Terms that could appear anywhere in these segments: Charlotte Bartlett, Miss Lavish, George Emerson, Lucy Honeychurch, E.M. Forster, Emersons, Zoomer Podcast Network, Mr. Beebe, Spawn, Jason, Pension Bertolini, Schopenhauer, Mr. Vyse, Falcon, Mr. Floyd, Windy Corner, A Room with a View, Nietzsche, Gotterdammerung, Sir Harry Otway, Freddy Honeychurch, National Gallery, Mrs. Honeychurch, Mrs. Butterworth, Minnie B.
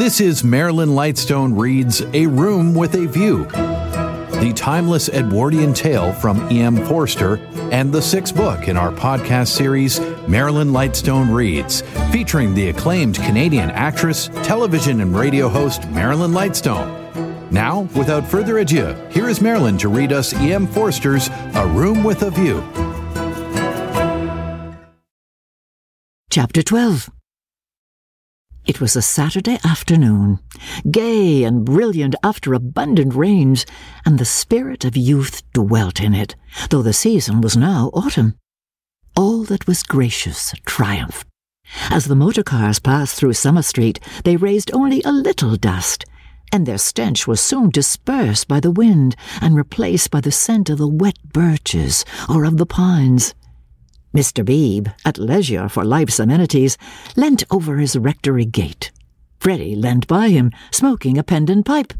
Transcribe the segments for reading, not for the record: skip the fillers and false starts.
This is Marilyn Lightstone Reads A Room with a View, the timeless Edwardian tale from E.M. Forster and the sixth book in our podcast series, Marilyn Lightstone Reads, featuring the acclaimed Canadian actress, television and radio host Marilyn Lightstone. Now, without further ado, here is Marilyn to read us E.M. Forster's A Room with a View. Chapter 12. It was a Saturday afternoon, gay and brilliant after abundant rains, and the spirit of youth dwelt in it, though the season was now autumn. All that was gracious triumphed. As the motor cars passed through Summer Street, they raised only a little dust, and their stench was soon dispersed by the wind and replaced by the scent of the wet birches or of the pines. Mr. Beebe, at leisure for life's amenities, leant over his rectory gate. Freddy leant by him, smoking a pendant pipe.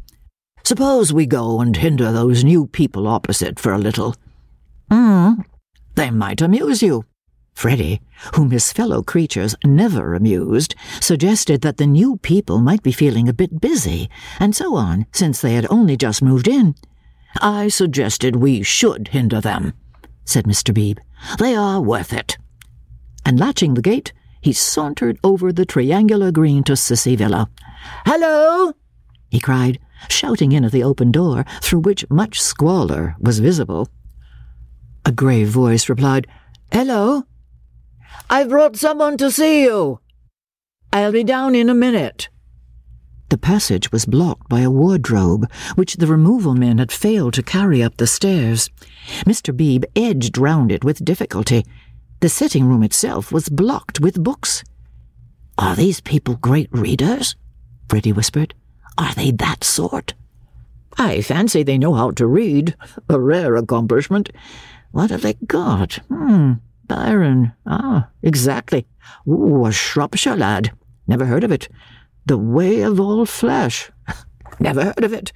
"Suppose we go and hinder those new people opposite for a little." "They might amuse you." Freddy, whom his fellow creatures never amused, suggested that the new people might be feeling a bit busy, and so on, since they had only just moved in. "I suggested we should hinder them," said Mr. Beebe. "They are worth it." And latching the gate, he sauntered over the triangular green to Sissy Villa. "Hello!" he cried, shouting in at the open door, through which much squalor was visible. A grave voice replied, "Hello! I've brought someone to see you. I'll be down in a minute." The passage was blocked by a wardrobe, which the removal men had failed to carry up the stairs. Mr. Beebe edged round it with difficulty. The sitting-room itself was blocked with books. "Are these people great readers?" Freddy whispered. "Are they that sort?" "I fancy they know how to read. A rare accomplishment. What have they got? Byron. Ah, exactly. Ooh, a Shropshire Lad. Never heard of it. The Way of All Flesh. Never heard of it.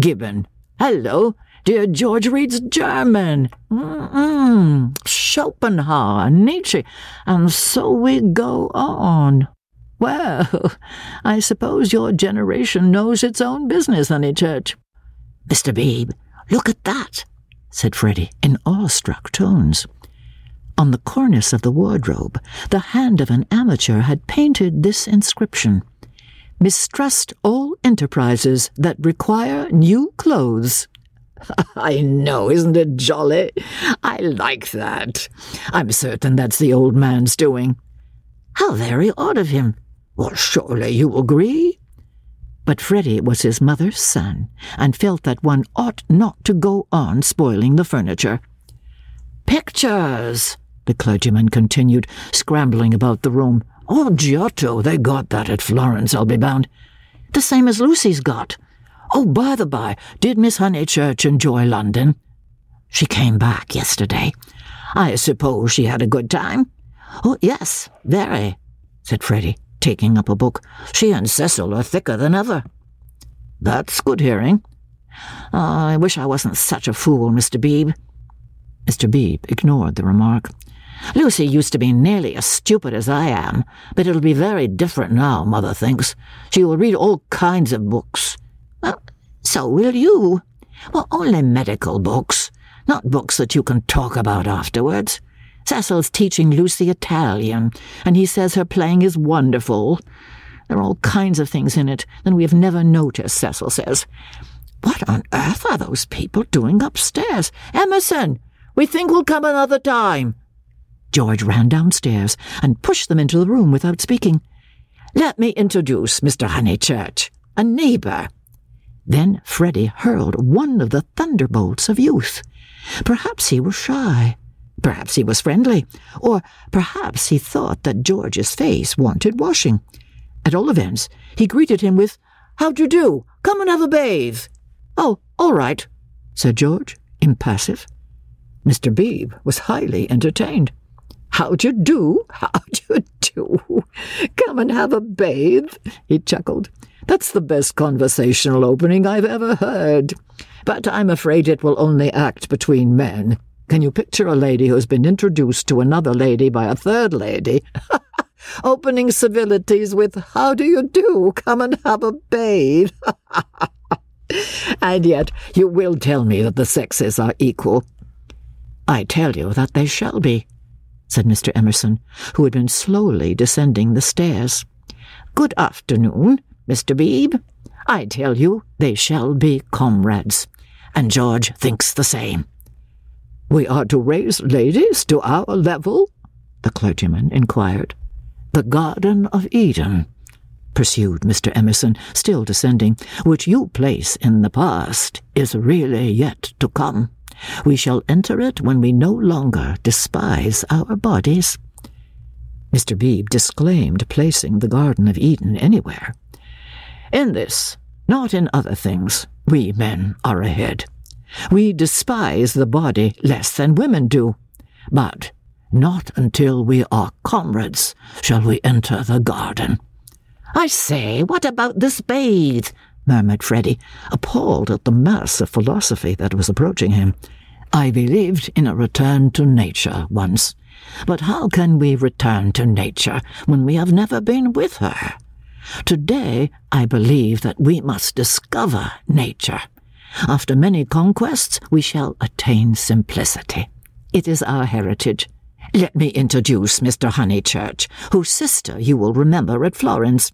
Gibbon. Hello. Dear George reads German. Schopenhauer, Nietzsche. And so we go on. Well, I suppose your generation knows its own business, Honeychurch." "Mr. Beebe, look at that," said Freddy in awestruck tones. On the cornice of the wardrobe, the hand of an amateur had painted this inscription: "Mistrust all enterprises that require new clothes." "I know, isn't it jolly? I like that. I'm certain that's the old man's doing." "How very odd of him." "Well, surely you agree?" But Freddy was his mother's son, and felt that one ought not to go on spoiling the furniture. "Pictures," the clergyman continued, scrambling about the room. "Oh, Giotto, they got that at Florence, I'll be bound." "The same as Lucy's got." "Oh, by the by, did Miss Honeychurch enjoy London?" "She came back yesterday." "I suppose she had a good time?" "Oh, yes, very," said Freddy, taking up a book. "She and Cecil are thicker than ever." "That's good hearing." "I wish I wasn't such a fool, Mr. Beebe." Mr. Beebe ignored the remark. "Lucy used to be nearly as stupid as I am, but it'll be very different now, Mother thinks. She will read all kinds of books." "Well, so will you." "Well, only medical books, not books that you can talk about afterwards. Cecil's teaching Lucy Italian, and he says her playing is wonderful. There are all kinds of things in it that we have never noticed, Cecil says. What on earth are those people doing upstairs? Emerson, we think we'll come another time." George ran downstairs and pushed them into the room without speaking. "Let me introduce Mr. Honeychurch, a neighbour." Then Freddy hurled one of the thunderbolts of youth. Perhaps he was shy. Perhaps he was friendly. Or perhaps he thought that George's face wanted washing. At all events, he greeted him with, "How do you do? Come and have a bathe." "Oh, all right," said George, impassive. Mr. Beebe was highly entertained. "How do you do? How do you do? Come and have a bathe," he chuckled. "That's the best conversational opening I've ever heard. But I'm afraid it will only act between men. Can you picture a lady who's been introduced to another lady by a third lady? opening civilities with, "How do you do? Come and have a bathe." And yet you will tell me that the sexes are equal. I tell you that they shall be, said Mr. Emerson, who had been slowly descending the stairs. Good afternoon, Mr. Beebe. I tell you they shall be comrades, and George thinks the same. We are to raise ladies to our level? The clergyman inquired. The Garden of Eden, pursued Mr. Emerson, still descending, which you place in the past, is really yet to come. We shall enter it when we no longer despise our bodies. Mr. Beebe disclaimed placing the Garden of Eden anywhere. In this, not in other things, we men are ahead. We despise the body less than women do, but not until we are comrades shall we enter the garden. I say, what about this bathe? Murmured Freddy, appalled at the mass of philosophy that was approaching him. I believed in a return to nature once, but how can we return to nature when we have never been with her? Today I believe that we must discover nature. After many conquests, we shall attain simplicity. It is our heritage. Let me introduce Mr. Honeychurch, whose sister you will remember at Florence.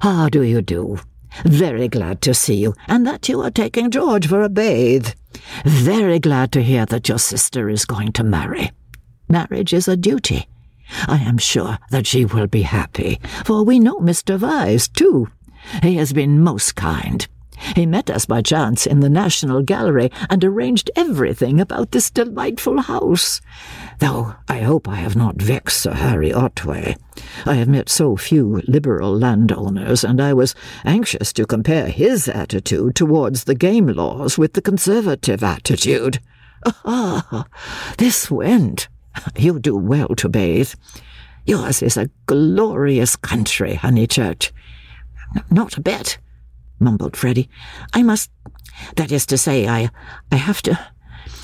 How do you do? Very glad to see you, and that you are taking George for a bathe. Very glad to hear that your sister is going to marry. Marriage is a duty. I am sure that she will be happy, for we know Mr. Vyse, too. He has been most kind. He met us by chance in the National Gallery and arranged everything about this delightful house. Though I hope I have not vexed Sir Harry Otway. I have met so few liberal landowners, and I was anxious to compare his attitude towards the game laws with the Conservative attitude. Ah, this wind! You do well to bathe. Yours is a glorious country, Honeychurch. Not a bit, mumbled Freddy. I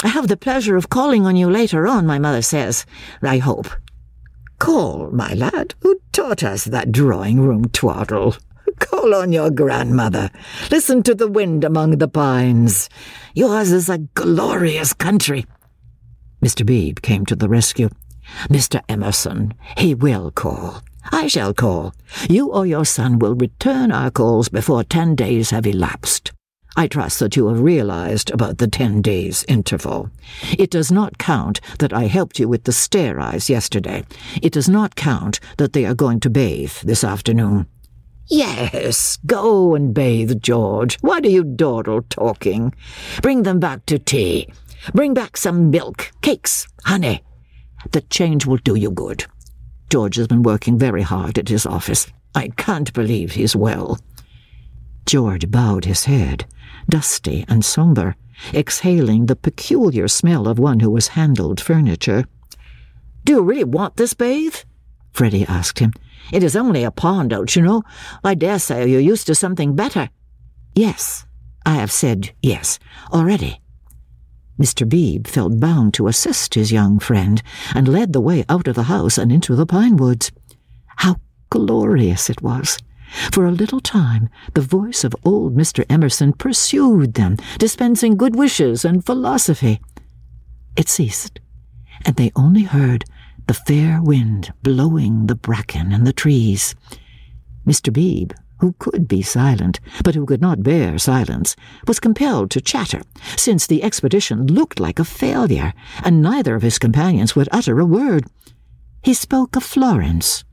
have the pleasure of calling on you later on, my mother says, I hope. Call, my lad, who taught us that drawing-room twaddle. Call on your grandmother. Listen to the wind among the pines. Yours is a glorious country. Mr. Beebe came to the rescue. Mr. Emerson, he will call. I shall call. You or your son will return our calls before 10 days have elapsed. I trust that you have realized about the 10 days interval. It does not count that I helped you with the stair-eyes yesterday. It does not count that they are going to bathe this afternoon. Yes, go and bathe, George. Why do you dawdle talking? Bring them back to tea. Bring back some milk, cakes, honey. The change will do you good. George has been working very hard at his office. I can't believe he's well. George bowed his head, dusty and sombre, exhaling the peculiar smell of one who has handled furniture. Do you really want this bathe? Freddy asked him. It is only a pond out, you know. I dare say you're used to something better. Yes, I have said yes already. Mr. Beebe felt bound to assist his young friend, and led the way out of the house and into the pine woods. How glorious it was! For a little time the voice of old Mr. Emerson pursued them, dispensing good wishes and philosophy. It ceased, and they only heard the fair wind blowing the bracken and the trees. Mr. Beebe, who could be silent, but who could not bear silence, was compelled to chatter, since the expedition looked like a failure, and neither of his companions would utter a word. He spoke of Florence.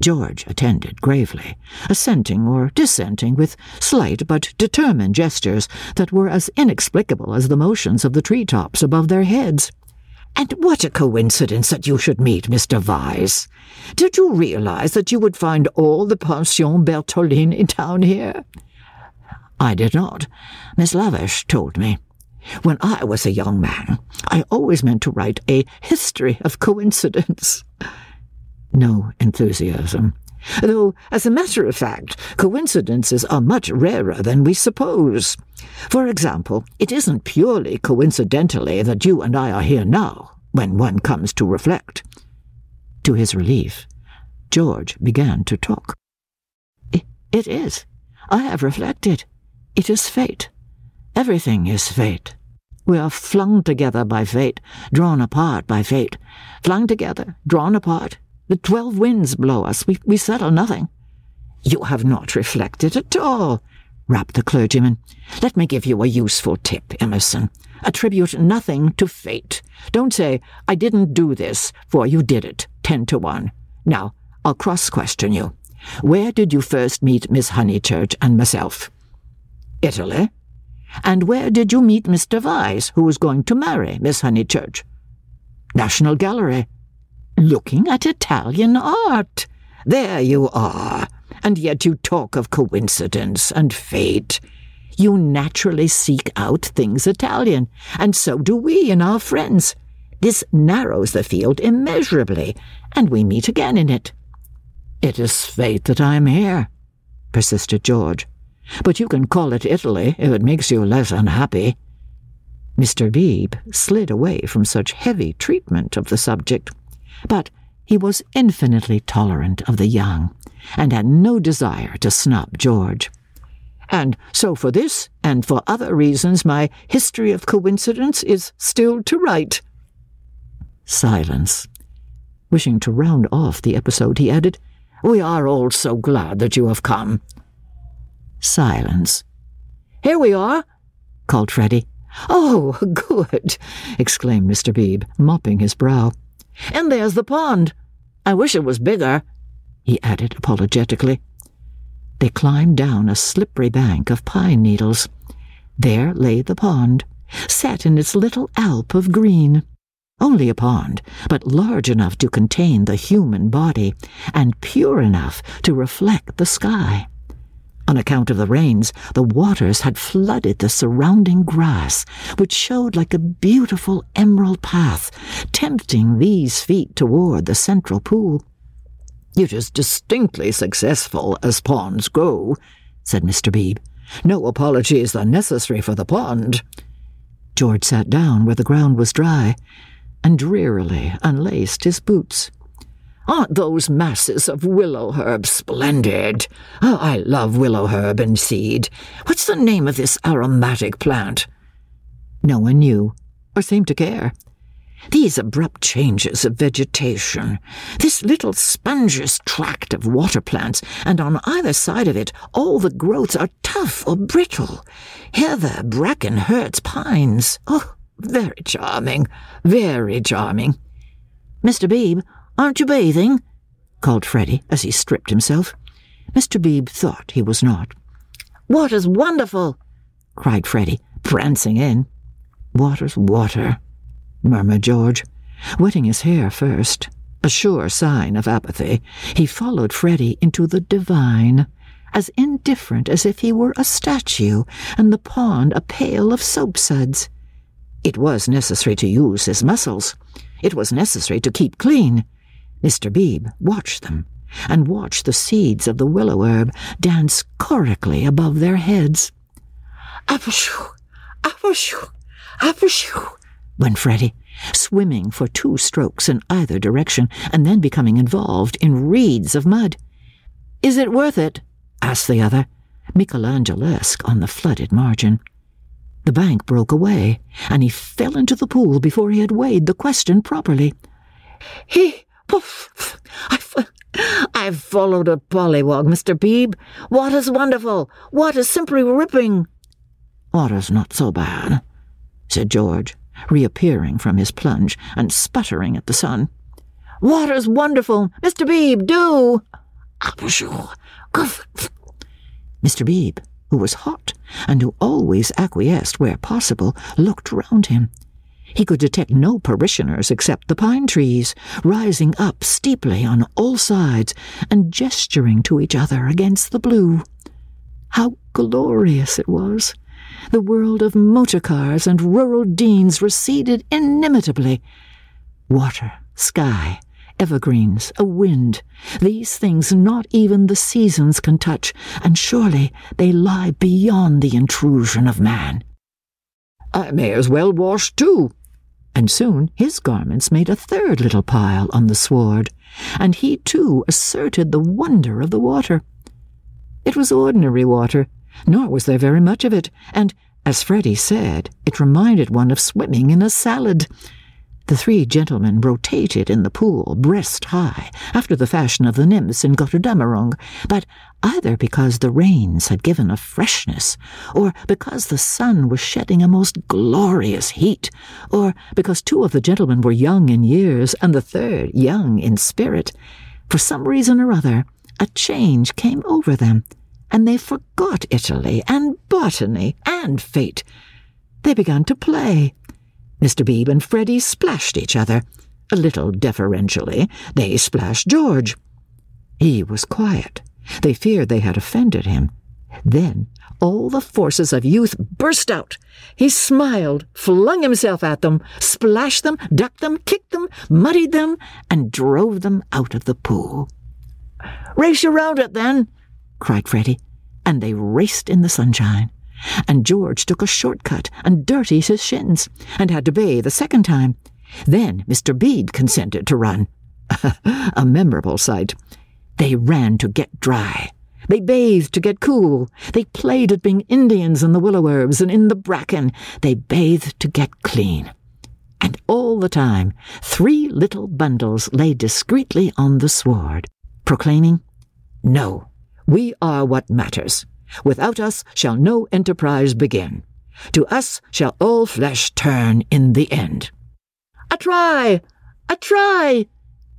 George attended gravely, assenting or dissenting with slight but determined gestures that were as inexplicable as the motions of the treetops above their heads. And what a coincidence that you should meet Mr. Vyse. Did you realize that you would find all the Pension Bertolini down here? I did not. Miss Lavish told me. When I was a young man, I always meant to write a history of coincidence. No enthusiasm. Though, as a matter of fact, coincidences are much rarer than we suppose. For example, it isn't purely coincidentally that you and I are here now, when one comes to reflect. To his relief, George began to talk. It is. I have reflected. It is fate. Everything is fate. We are flung together by fate, drawn apart by fate. Flung together, drawn apart. The 12 winds blow us. We settle nothing. You have not reflected at all, rapped the clergyman. Let me give you a useful tip, Emerson. Attribute nothing to fate. Don't say, I didn't do this, for you did it, 10 to 1. Now, I'll cross-question you. Where did you first meet Miss Honeychurch and myself? Italy. And where did you meet Mr. Vyse, who was going to marry Miss Honeychurch? National Gallery. Looking at Italian art. There you are. And yet you talk of coincidence and fate. You naturally seek out things Italian, and so do we in our friends. This narrows the field immeasurably, and we meet again in it. It is fate that I am here, persisted George. But you can call it Italy if it makes you less unhappy. Mr. Beebe slid away from such heavy treatment of the subject, but he was infinitely tolerant of the young, and had no desire to snub George. And so for this, and for other reasons, my history of coincidence is still to write. Silence. Wishing to round off the episode, he added, We are all so glad that you have come. Silence. Here we are, called Freddy. Oh, good, exclaimed Mr. Beebe, mopping his brow. And there's the pond. I wish it was bigger, he added apologetically. They climbed down a slippery bank of pine needles. There lay the pond, set in its little alp of green. Only a pond, but large enough to contain the human body, and pure enough to reflect the sky. On account of the rains, the waters had flooded the surrounding grass, which showed like a beautiful emerald path, tempting these feet toward the central pool. It is distinctly successful as ponds go, said Mr. Beebe. No apologies are necessary for the pond. George sat down where the ground was dry, and drearily unlaced his boots. Aren't those masses of willow herb splendid? Oh, I love willow herb and seed. What's the name of this aromatic plant? No one knew, or seemed to care. These abrupt changes of vegetation, this little spongeous tract of water plants, and on either side of it all the growths are tough or brittle. Heather, bracken, hurts, pines. Oh, very charming, very charming. Mr. Beebe, aren't you bathing? Called Freddy as he stripped himself. Mr. Beebe thought he was not. Water's wonderful, cried Freddy, prancing in. Water's water, murmured George, wetting his hair first, a sure sign of apathy. He followed Freddy into the divine, as indifferent as if he were a statue and the pond a pail of soapsuds. It was necessary to use his muscles. It was necessary to keep clean. Mr. Beebe watched them, and watched the seeds of the willow herb dance chorically above their heads. Apple-shoo! Apple-shoo! Apple-shoo! Went Freddy, swimming for 2 strokes in either direction, and then becoming involved in reeds of mud. Is it worth it? Asked the other, Michelangelesque on the flooded margin. The bank broke away, and he fell into the pool before he had weighed the question properly. I've followed a pollywog, Mr. Beebe. Water's wonderful. Water's simply ripping. Water's not so bad, said George, reappearing from his plunge and sputtering at the sun. Water's wonderful. Mr. Beebe, do. Mr. Beebe, who was hot and who always acquiesced where possible, looked round him. He could detect no parishioners except the pine trees, rising up steeply on all sides and gesturing to each other against the blue. How glorious it was! The world of motor cars and rural deans receded inimitably. Water, sky, evergreens, a wind, these things not even the seasons can touch, and surely they lie beyond the intrusion of man. I may as well wash too, and soon his garments made a third little pile on the sward, and he too asserted the wonder of the water. It was ordinary water, nor was there very much of it, and, as Freddy said, it reminded one of swimming in a salad. The three gentlemen rotated in the pool breast high, after the fashion of the nymphs in Gotterdammerung, but either because the rains had given a freshness, or because the sun was shedding a most glorious heat, or because two of the gentlemen were young in years and the third young in spirit, for some reason or other, a change came over them, and they forgot Italy and botany and fate. They began to play. Mr. Beebe and Freddy splashed each other. A little deferentially, they splashed George. He was quiet. They feared they had offended him. Then all the forces of youth burst out. He smiled, flung himself at them, splashed them, ducked them, kicked them, muddied them, and drove them out of the pool. "Race around it, then!" cried Freddy, and they raced in the sunshine. And George took a short cut and dirtied his shins, and had to bathe a second time. Then Mr. Beebe consented to run. A memorable sight. They ran to get dry. They bathed to get cool. They played at being Indians in the willow herbs and in the bracken. They bathed to get clean. And all the time, three little bundles lay discreetly on the sward, proclaiming, "No, we are what matters. Without us shall no enterprise begin. To us shall all flesh turn in the end." "A try! A try!"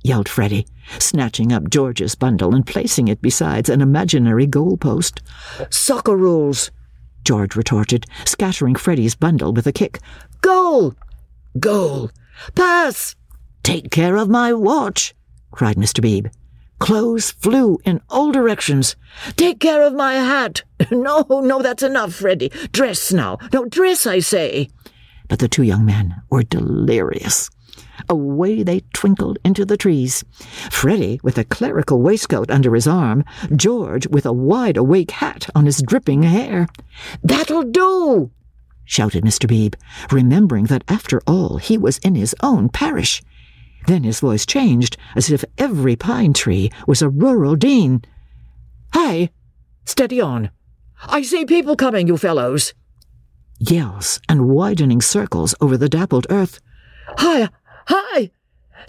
yelled Freddy, snatching up George's bundle and placing it beside an imaginary goalpost. "Soccer rules!" George retorted, scattering Freddy's bundle with a kick. "Goal! Goal! Pass! Take care of my watch!" cried Mr. Beebe. Clothes flew in all directions. "Take care of my hat! No, that's enough, Freddy. Dress now. No, dress, I say." But the two young men were delirious. Away they twinkled into the trees. Freddy with a clerical waistcoat under his arm, George with a wide-awake hat on his dripping hair. "That'll do!" shouted Mr. Beebe, remembering that after all he was in his own parish. Then his voice changed, as if every pine tree was a rural dean. "Hey, steady on! I see people coming, you fellows!" Yells and widening circles over the dappled earth. "Hi! Hi!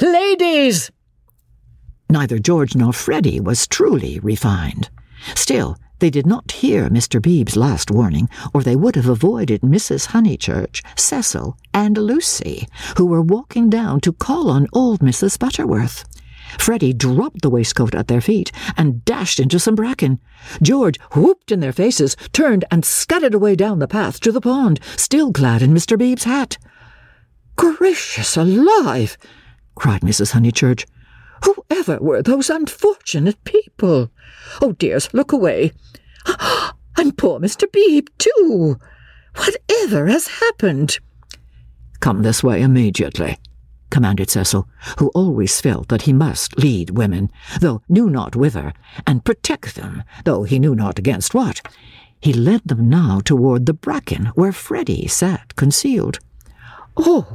Ladies!" Neither George nor Freddy was truly refined. Still, they did not hear Mr. Beebe's last warning, or they would have avoided Mrs. Honeychurch, Cecil, and Lucy, who were walking down to call on old Mrs. Butterworth. Freddy dropped the waistcoat at their feet and dashed into some bracken. George whooped in their faces, turned and scudded away down the path to the pond, still clad in Mr. Beebe's hat. "Gracious alive!" cried Mrs. Honeychurch. "Whoever were those unfortunate people? Oh, dears, look away! And poor Mr. Beebe, too! Whatever has happened?" "Come this way immediately," commanded Cecil, who always felt that he must lead women, though knew not whither, and protect them, though he knew not against what. He led them now toward the bracken where Freddy sat concealed. "Oh!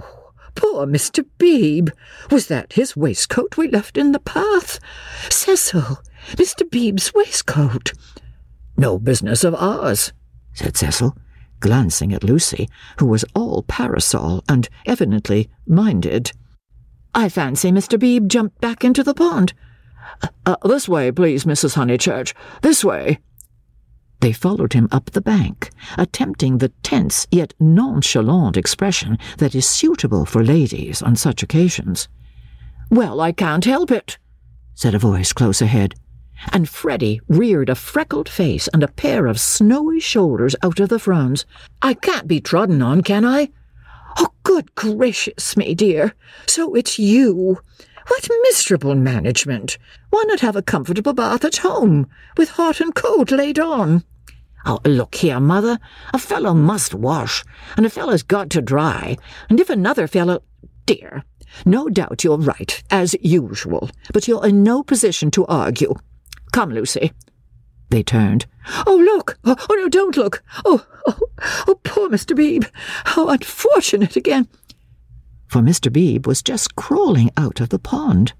Poor Mr. Beebe! Was that his waistcoat we left in the path? Cecil, Mr. Beebe's waistcoat!" "No business of ours," said Cecil, glancing at Lucy, who was all parasol and evidently minded. "I fancy Mr. Beebe jumped back into the pond. This way, please, Mrs. Honeychurch. This way." They followed him up the bank, attempting the tense yet nonchalant expression that is suitable for ladies on such occasions. "Well, I can't help it," said a voice close ahead, and Freddy reared a freckled face and a pair of snowy shoulders out of the fronds. "I can't be trodden on, can I? Oh, good gracious me, dear, so it's you! What miserable management! Why not have a comfortable bath at home, with hot and cold laid on?" "Oh, look here, Mother. A fellow must wash, and a fellow's got to dry, and if another fellow— Dear, no doubt you're right, as usual, but you're in no position to argue. Come, Lucy." They turned. "Oh, look! Oh, no, don't look! Oh, poor Mr. Beebe! How unfortunate again!" for Mr. Beebe was just crawling out of the pond,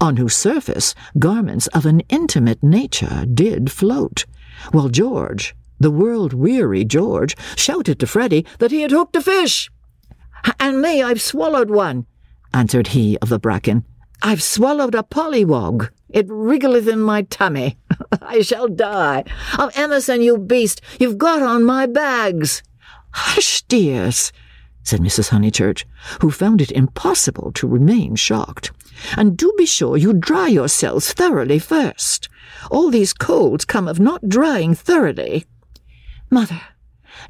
on whose surface garments of an intimate nature did float, while George, the world-weary George, shouted to Freddy that he had hooked a fish. "And me, I've swallowed one," answered he of the bracken. "I've swallowed a pollywog. It wriggleth in my tummy. I shall die. Oh, Emerson, you beast, you've got on my bags." "Hush, dears," said Mrs. Honeychurch, who found it impossible to remain shocked. "And do be sure you dry yourselves thoroughly first. All these colds come of not drying thoroughly." "Mother,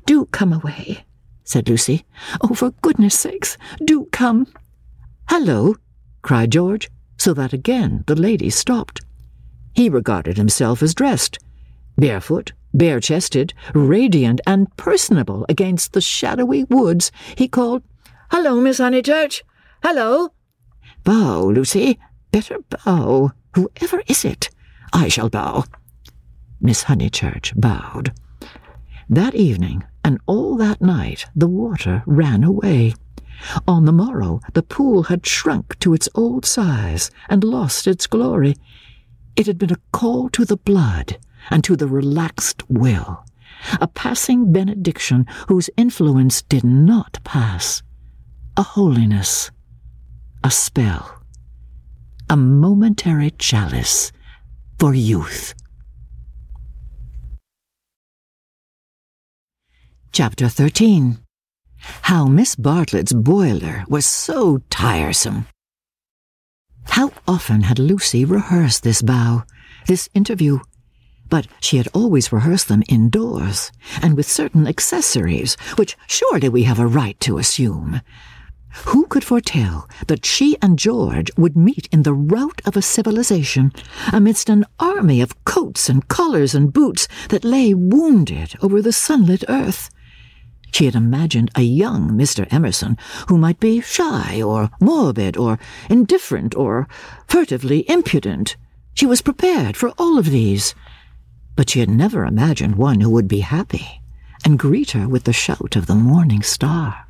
do come away," said Lucy. "Oh, for goodness sakes, do come." "Hello!" cried George, so that again the lady stopped. He regarded himself as dressed, barefoot, bare-chested, radiant and personable against the shadowy woods. He called, "Hello, Miss Honeychurch! Hello!" "Bow, Lucy! Better bow! Whoever is it? I shall bow!" Miss Honeychurch bowed. That evening, and all that night, the water ran away. On the morrow, the pool had shrunk to its old size and lost its glory. It had been a call to the blood and to the relaxed will, a passing benediction whose influence did not pass, a holiness, a spell, a momentary chalice for youth. Chapter 13. How Miss Bartlett's boiler was so tiresome. How often had Lucy rehearsed this bow, this interview? But she had always rehearsed them indoors, and with certain accessories, which surely we have a right to assume. Who could foretell that she and George would meet in the rout of a civilization, amidst an army of coats and collars and boots that lay wounded over the sunlit earth? She had imagined a young Mr. Emerson who might be shy or morbid or indifferent or furtively impudent. She was prepared for all of these. But she had never imagined one who would be happy and greet her with the shout of the morning star.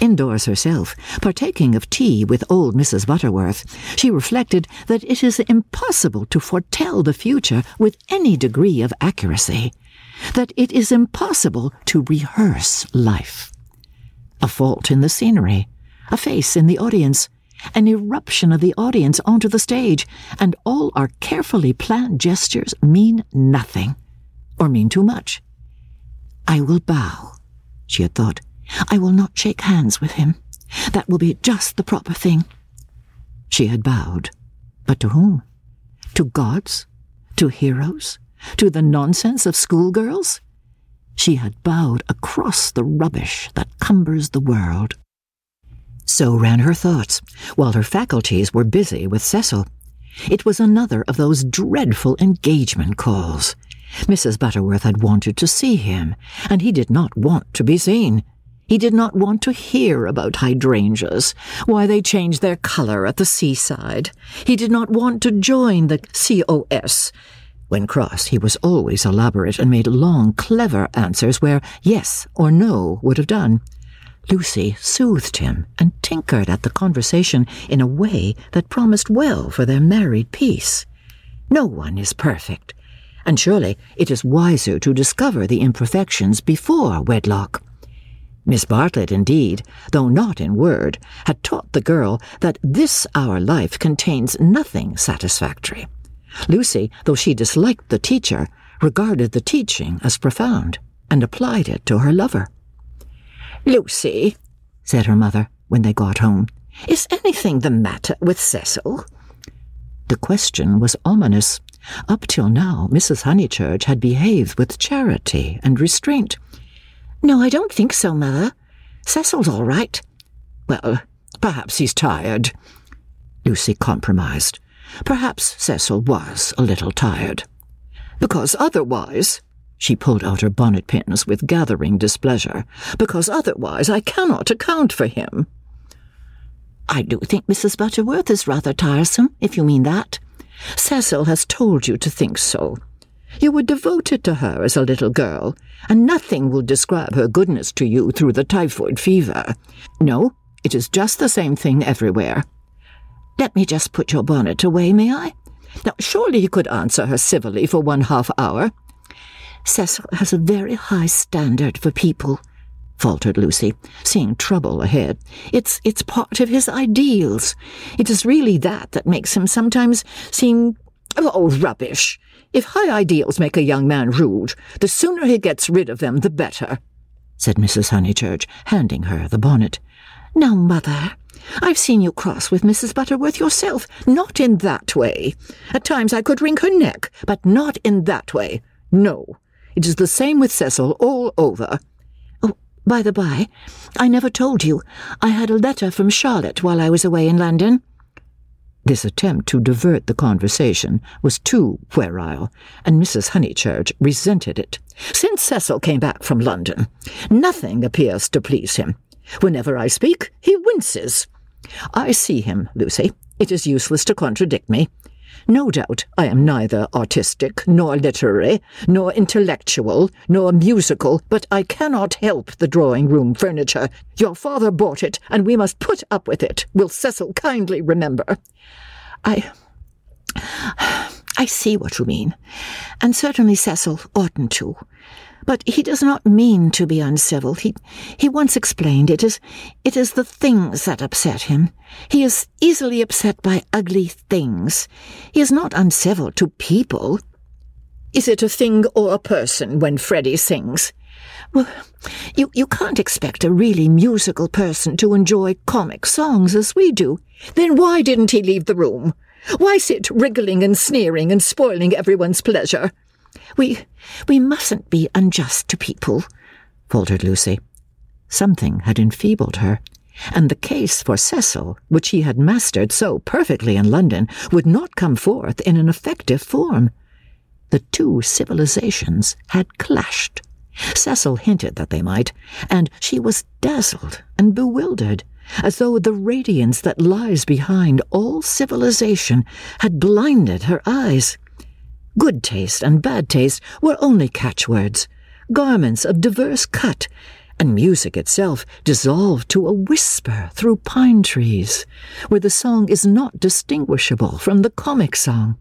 Indoors herself, partaking of tea with old Mrs. Butterworth, she reflected that it is impossible to foretell the future with any degree of accuracy, that it is impossible to rehearse life. A fault in the scenery, a face in the audience, an eruption of the audience onto the stage, and all our carefully planned gestures mean nothing, or mean too much. "I will bow," she had thought. "I will not shake hands with him. That will be just the proper thing." She had bowed, but to whom? To gods? To heroes? To the nonsense of schoolgirls? She had bowed across the rubbish that cumbers the world. So ran her thoughts, while her faculties were busy with Cecil. It was another of those dreadful engagement calls. Mrs. Butterworth had wanted to see him, and he did not want to be seen. He did not want to hear about hydrangeas, why they changed their colour at the seaside. He did not want to join the COS. When cross, he was always elaborate and made long, clever answers where yes or no would have done. Lucy soothed him and tinkered at the conversation in a way that promised well for their married peace. No one is perfect, and surely it is wiser to discover the imperfections before wedlock. Miss Bartlett, indeed, though not in word, had taught the girl that this our life contains nothing satisfactory. Lucy, though she disliked the teacher, regarded the teaching as profound, and applied it to her lover. "Lucy," said her mother, when they got home, "is anything the matter with Cecil?" The question was ominous. Up till now, Mrs. Honeychurch had behaved with charity and restraint. "No, I don't think so, Mother. Cecil's all right." "Well, perhaps he's tired." Lucy compromised. Perhaps Cecil was a little tired. "Because otherwise," she pulled out her bonnet pins with gathering displeasure, "because otherwise I cannot account for him." "I do think Mrs. Butterworth is rather tiresome, if you mean that. Cecil has told you to think so. You were devoted to her as a little girl, and nothing will describe her goodness to you through the typhoid fever. No, It is just the same thing everywhere. Let me just put your bonnet away, may I? Now, surely you could answer her civilly for 1/2 hour. Cecil has a very high standard for people, faltered Lucy, seeing trouble ahead. It's part of his ideals. It is really that makes him sometimes seem... Oh, rubbish! If high ideals make a young man rude, the sooner he gets rid of them, the better, said Mrs. Honeychurch, handing her the bonnet. Now, Mother, I've seen you cross with Mrs. Butterworth yourself, not in that way. At times I could wring her neck, but not in that way. No, it is the same with Cecil all over. Oh, by the by, I never told you. I had a letter from Charlotte while I was away in London. This attempt to divert the conversation was too puerile, and Mrs. Honeychurch resented it. Since Cecil came back from London, nothing appears to please him. Whenever I speak, he winces. I see him, Lucy. It is useless to contradict me. No doubt I am neither artistic, nor literary, nor intellectual, nor musical, but I cannot help the drawing-room furniture. Your father bought it, and we must put up with it. Will Cecil kindly remember? I see what you mean, and certainly Cecil oughtn't to. But he does not mean to be uncivil. He once explained it is the things that upset him. He is easily upset by ugly things. He is not uncivil to people. Is it a thing or a person when Freddy sings? Well, you can't expect a really musical person to enjoy comic songs as we do. Then why didn't he leave the room? Why sit wriggling and sneering and spoiling everyone's pleasure? We mustn't be unjust to people, faltered Lucy. Something had enfeebled her, and the case for Cecil, which he had mastered so perfectly in London, would not come forth in an effective form. The two civilizations had clashed. Cecil hinted that they might, and she was dazzled and bewildered, as though the radiance that lies behind all civilization had blinded her eyes. Good taste and bad taste were only catchwords, garments of diverse cut, and music itself dissolved to a whisper through pine trees, where the song is not distinguishable from the comic song.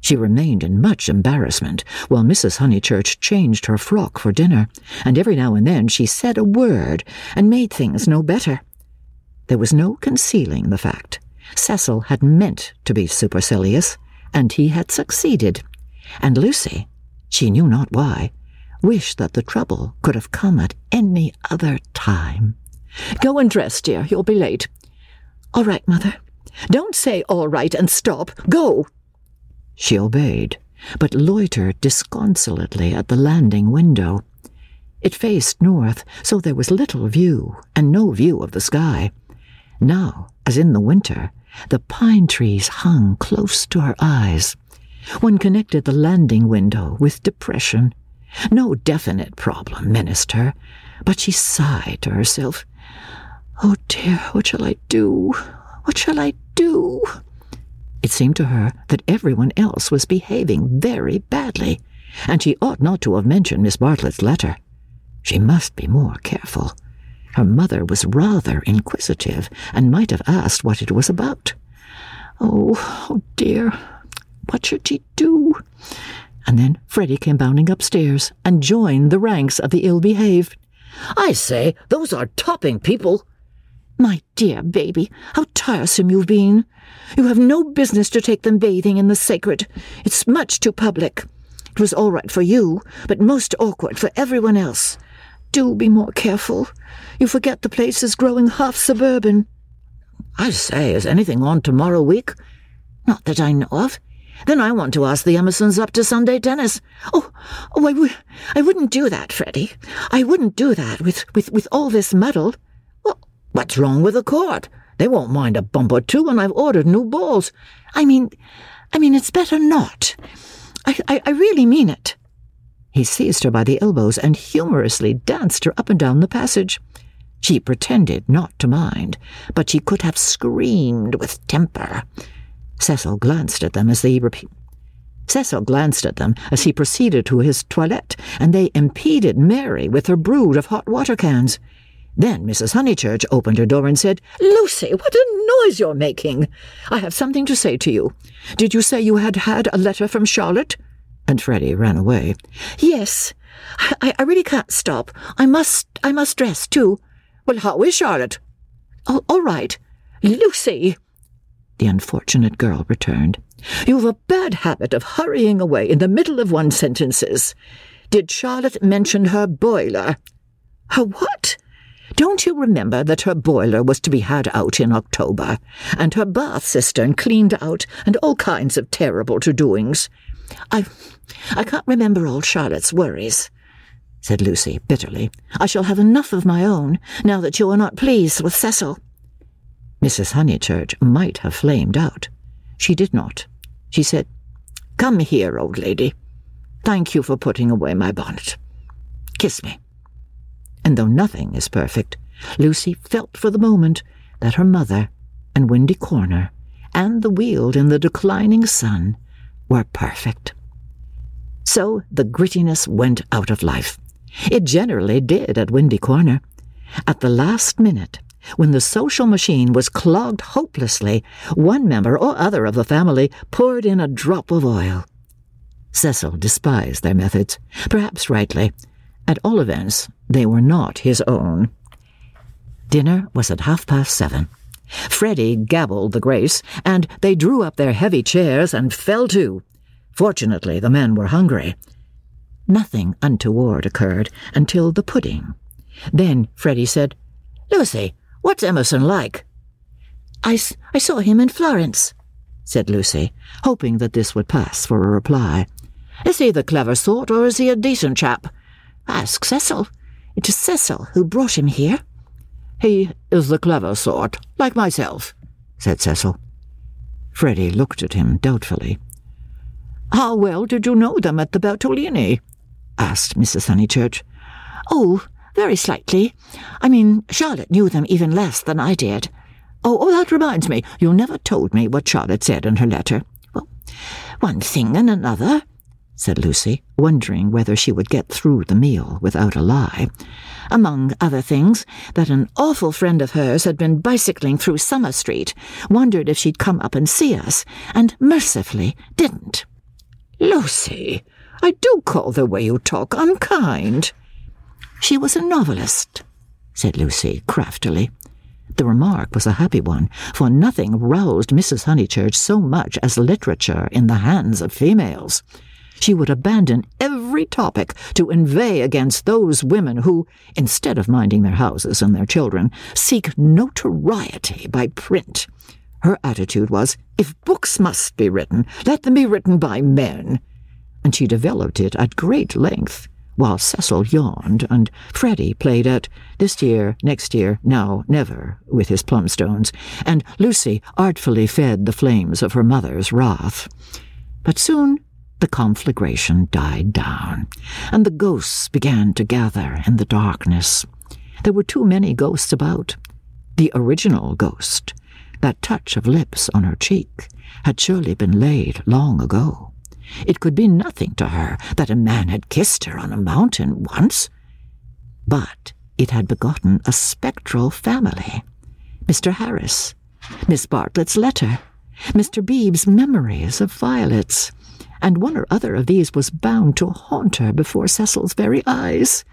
She remained in much embarrassment while Mrs. Honeychurch changed her frock for dinner, and every now and then she said a word and made things no better. There was no concealing the fact. Cecil had meant to be supercilious, and he had succeeded, and Lucy, she knew not why, wished that the trouble could have come at any other time. Go and dress, dear, you'll be late. All right, Mother. Don't say all right and stop. Go! She obeyed, but loitered disconsolately at the landing window. It faced north, so there was little view, and no view of the sky. Now, as in the winter, the pine trees hung close to her eyes. One connected the landing window with depression. No definite problem menaced her, but she sighed to herself. Oh dear, what shall I do? What shall I do? It seemed to her that everyone else was behaving very badly, and she ought not to have mentioned Miss Bartlett's letter. She must be more careful. Her mother was rather inquisitive, and might have asked what it was about. Oh dear, what should she do? And then Freddy came bounding upstairs, and joined the ranks of the ill-behaved. I say, those are topping people. My dear baby, how tiresome you've been. You have no business to take them bathing in the sacred. It's much too public. It was all right for you, but most awkward for everyone else. Do be more careful. You forget the place is growing half suburban. I say, is anything on tomorrow week? Not that I know of. Then I want to ask the Emersons up to Sunday tennis. Oh, I wouldn't do that, Freddy. I wouldn't do that with all this muddle. Well, what's wrong with the court? They won't mind a bump or two, and I've ordered new balls. I mean, it's better not. I really mean it. He seized her by the elbows and humorously danced her up and down the passage. She pretended not to mind, but she could have screamed with temper. Cecil glanced at them as he proceeded to his toilette, and they impeded Mary with her brood of hot water cans. Then Mrs. Honeychurch opened her door and said, "Lucy, what a noise you're making! I have something to say to you. Did you say you had had a letter from Charlotte?" And Freddy ran away. "Yes. I really can't stop. I must dress, too." "Well, how is Charlotte?" "Oh, all right." "Lucy!" The unfortunate girl returned. "You've a bad habit of hurrying away in the middle of one's sentences. Did Charlotte mention her boiler?" "Her what?" "Don't you remember that her boiler was to be had out in October, and her bath cistern cleaned out, and all kinds of terrible to-doings?" "I can't remember all Charlotte's worries," said Lucy bitterly. "I shall have enough of my own, now that you are not pleased with Cecil." Mrs. Honeychurch might have flamed out. She did not. She said, "Come here, old lady. Thank you for putting away my bonnet. Kiss me." And though nothing is perfect, Lucy felt for the moment that her mother and Windy Corner and the Weald in the declining sun were perfect. So the grittiness went out of life. It generally did at Windy Corner. At the last minute, when the social machine was clogged hopelessly, one member or other of the family poured in a drop of oil. Cecil despised their methods, perhaps rightly. At all events, they were not his own. Dinner was at 7:30. Freddy gabbled the grace, and they drew up their heavy chairs and fell to. Fortunately, the men were hungry. Nothing untoward occurred until the pudding. Then Freddy said, "Lucy, what's Emerson like?" I saw him in Florence," said Lucy, hoping that this would pass for a reply. "Is he the clever sort, or is he a decent chap?" "Ask Cecil. It is Cecil who brought him here." "He is the clever sort, like myself," said Cecil. Freddy looked at him doubtfully. "How well did you know them at the Bertolini?" asked Mrs. Honeychurch. "Oh, very slightly. I mean, Charlotte knew them even less than I did. Oh, that reminds me, you never told me what Charlotte said in her letter." "Well, one thing and another," said Lucy, wondering whether she would get through the meal without a lie. "Among other things, that an awful friend of hers had been bicycling through Summer Street, wondered if she'd come up and see us, and mercifully didn't." "Lucy, I do call the way you talk unkind." "She was a novelist," said Lucy craftily. The remark was a happy one, for nothing roused Mrs. Honeychurch so much as literature in the hands of females. She would abandon every topic to inveigh against those women who, instead of minding their houses and their children, seek notoriety by print. Her attitude was, if books must be written, let them be written by men. And she developed it at great length, while Cecil yawned and Freddy played at this year, next year, now, never, with his plumstones, and Lucy artfully fed the flames of her mother's wrath. But soon the conflagration died down, and the ghosts began to gather in the darkness. There were too many ghosts about. The original ghost, that touch of lips on her cheek, had surely been laid long ago. It could be nothing to her that a man had kissed her on a mountain once. But it had begotten a spectral family. Mr. Harris, Miss Bartlett's letter, Mr. Beebe's memories of violets, and one or other of these was bound to haunt her before Cecil's very eyes.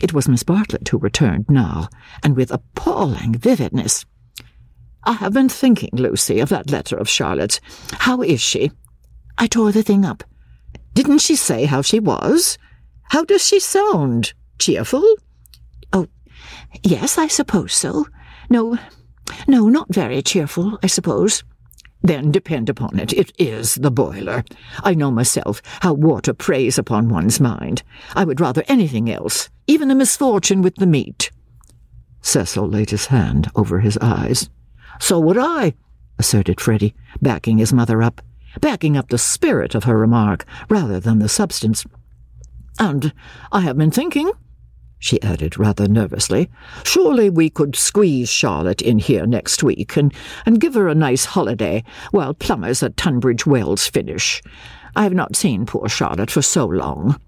It was Miss Bartlett who returned now, and with appalling vividness. "I have been thinking, Lucy, of that letter of Charlotte's. How is she?" "I tore the thing up." "Didn't she say how she was? How does she sound? Cheerful?" "Oh, yes, I suppose so. No, not very cheerful, I suppose." "Then depend upon it, it is the boiler. I know myself how water preys upon one's mind. I would rather anything else, even a misfortune with the meat." Cecil laid his hand over his eyes. "So would I," asserted Freddy, backing his mother up, backing up the spirit of her remark rather than the substance. "And I have been thinking," she added rather nervously, "surely we could squeeze Charlotte in here next week and give her a nice holiday while plumbers at Tunbridge Wells finish. I have not seen poor Charlotte for so long."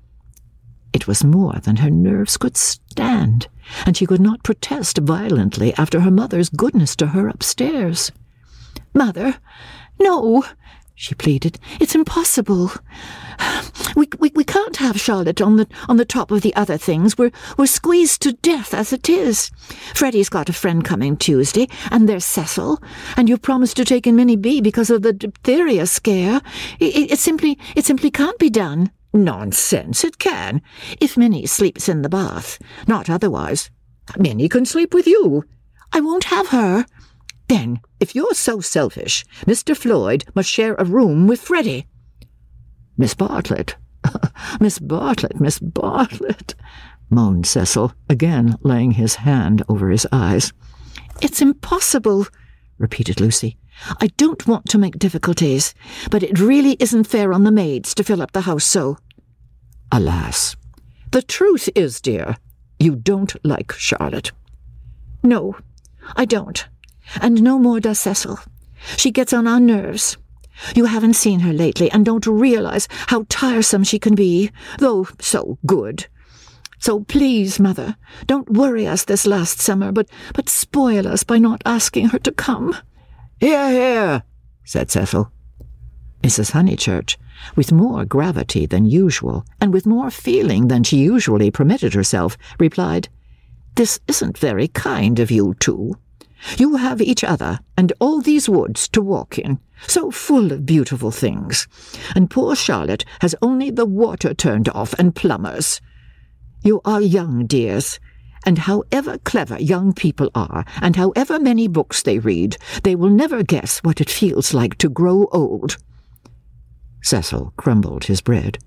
It was more than her nerves could stand, and she could not protest violently after her mother's goodness to her upstairs. "Mother, no," she pleaded. "It's impossible. We can't have Charlotte on the top of the other things. We're squeezed to death as it is. Freddy's got a friend coming Tuesday, and there's Cecil, and you promised to take in Minnie B because of the diphtheria scare. It simply can't be done." "Nonsense, it can, if Minnie sleeps in the bath. Not otherwise. Minnie can sleep with you." "I won't have her." "Then, if you're so selfish, Mr. Floyd must share a room with Freddy." "Miss Bartlett, Miss Bartlett, Miss Bartlett," moaned Cecil, again laying his hand over his eyes. "It's impossible," repeated Lucy. "I don't want to make difficulties, but it really isn't fair on the maids to fill up the house so." "Alas, the truth is, dear, you don't like Charlotte." "No, I don't. And no more does Cecil. She gets on our nerves. You haven't seen her lately and don't realize how tiresome she can be, though so good. So please, Mother, don't worry us this last summer, but spoil us by not asking her to come." "Hear, hear," said Cecil. Mrs. Honeychurch, with more gravity than usual, and with more feeling than she usually permitted herself, replied, "This isn't very kind of you two. You have each other and all these woods to walk in, so full of beautiful things, and poor Charlotte has only the water turned off and plumbers. You are young, dears, and however clever young people are, and however many books they read, they will never guess what it feels like to grow old." Cecil crumbled his bread.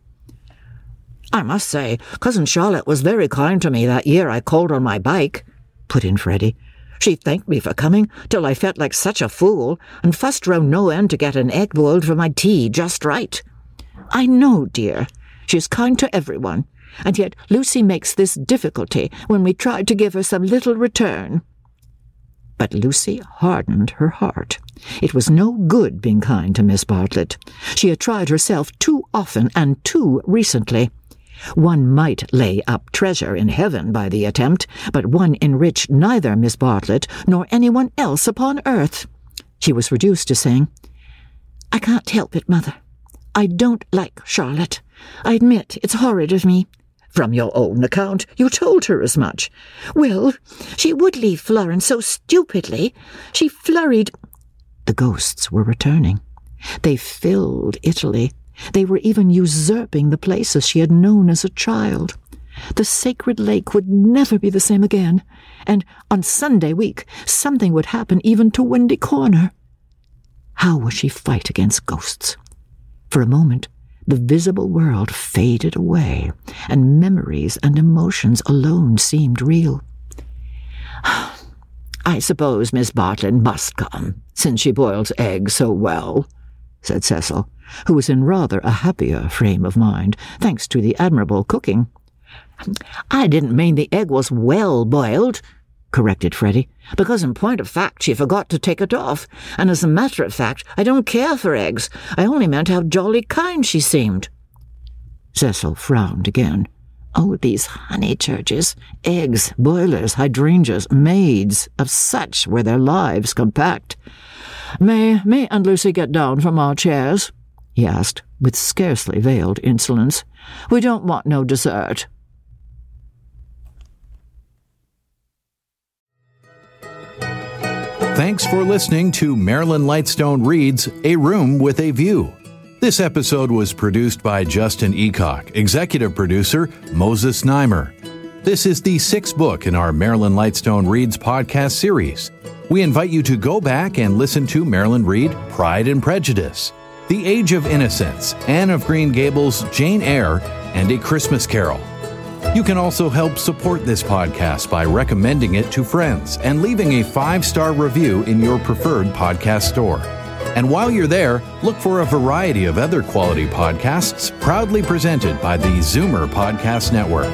"I must say, Cousin Charlotte was very kind to me that year I called on my bike," put in Freddy. "She thanked me for coming till I felt like such a fool, and fussed round no end to get an egg boiled for my tea just right." "I know, dear. She's kind to everyone, and yet Lucy makes this difficulty when we try to give her some little return." But Lucy hardened her heart. It was no good being kind to Miss Bartlett. She had tried herself too often and too recently. One might lay up treasure in heaven by the attempt, but one enriched neither Miss Bartlett nor anyone else upon earth. She was reduced to saying, "I can't help it, Mother. I don't like Charlotte. I admit it's horrid of me." "From your own account, you told her as much." "Well, she would leave Florence so stupidly. She flurried—" The ghosts were returning. They filled Italy. They were even usurping the places she had known as a child. The sacred lake would never be the same again, and on Sunday week something would happen even to Windy Corner. How would she fight against ghosts? For a moment, the visible world faded away, and memories and emotions alone seemed real. "I suppose Miss Bartlett must come, since she boils eggs so well," said Cecil, who was in rather a happier frame of mind, thanks to the admirable cooking. "I didn't mean the egg was well-boiled," corrected Freddy, "because in point of fact she forgot to take it off, and as a matter of fact I don't care for eggs. I only meant how jolly kind she seemed." Cecil frowned again. Oh, these Honeychurches! Eggs, boilers, hydrangeas, maids, of such were their lives compact. "May and Lucy get down from our chairs?" he asked, with scarcely veiled insolence. "We don't want no dessert." Thanks for listening to Marilyn Lightstone Reads A Room with a View. This episode was produced by Justin Eacock, executive producer Moses Nimer. This is the sixth book in our Marilyn Lightstone Reads podcast series. We invite you to go back and listen to Marilyn read Pride and Prejudice, The Age of Innocence, Anne of Green Gables, Jane Eyre, and A Christmas Carol. You can also help support this podcast by recommending it to friends and leaving a 5-star review in your preferred podcast store. And while you're there, look for a variety of other quality podcasts proudly presented by the Zoomer Podcast Network.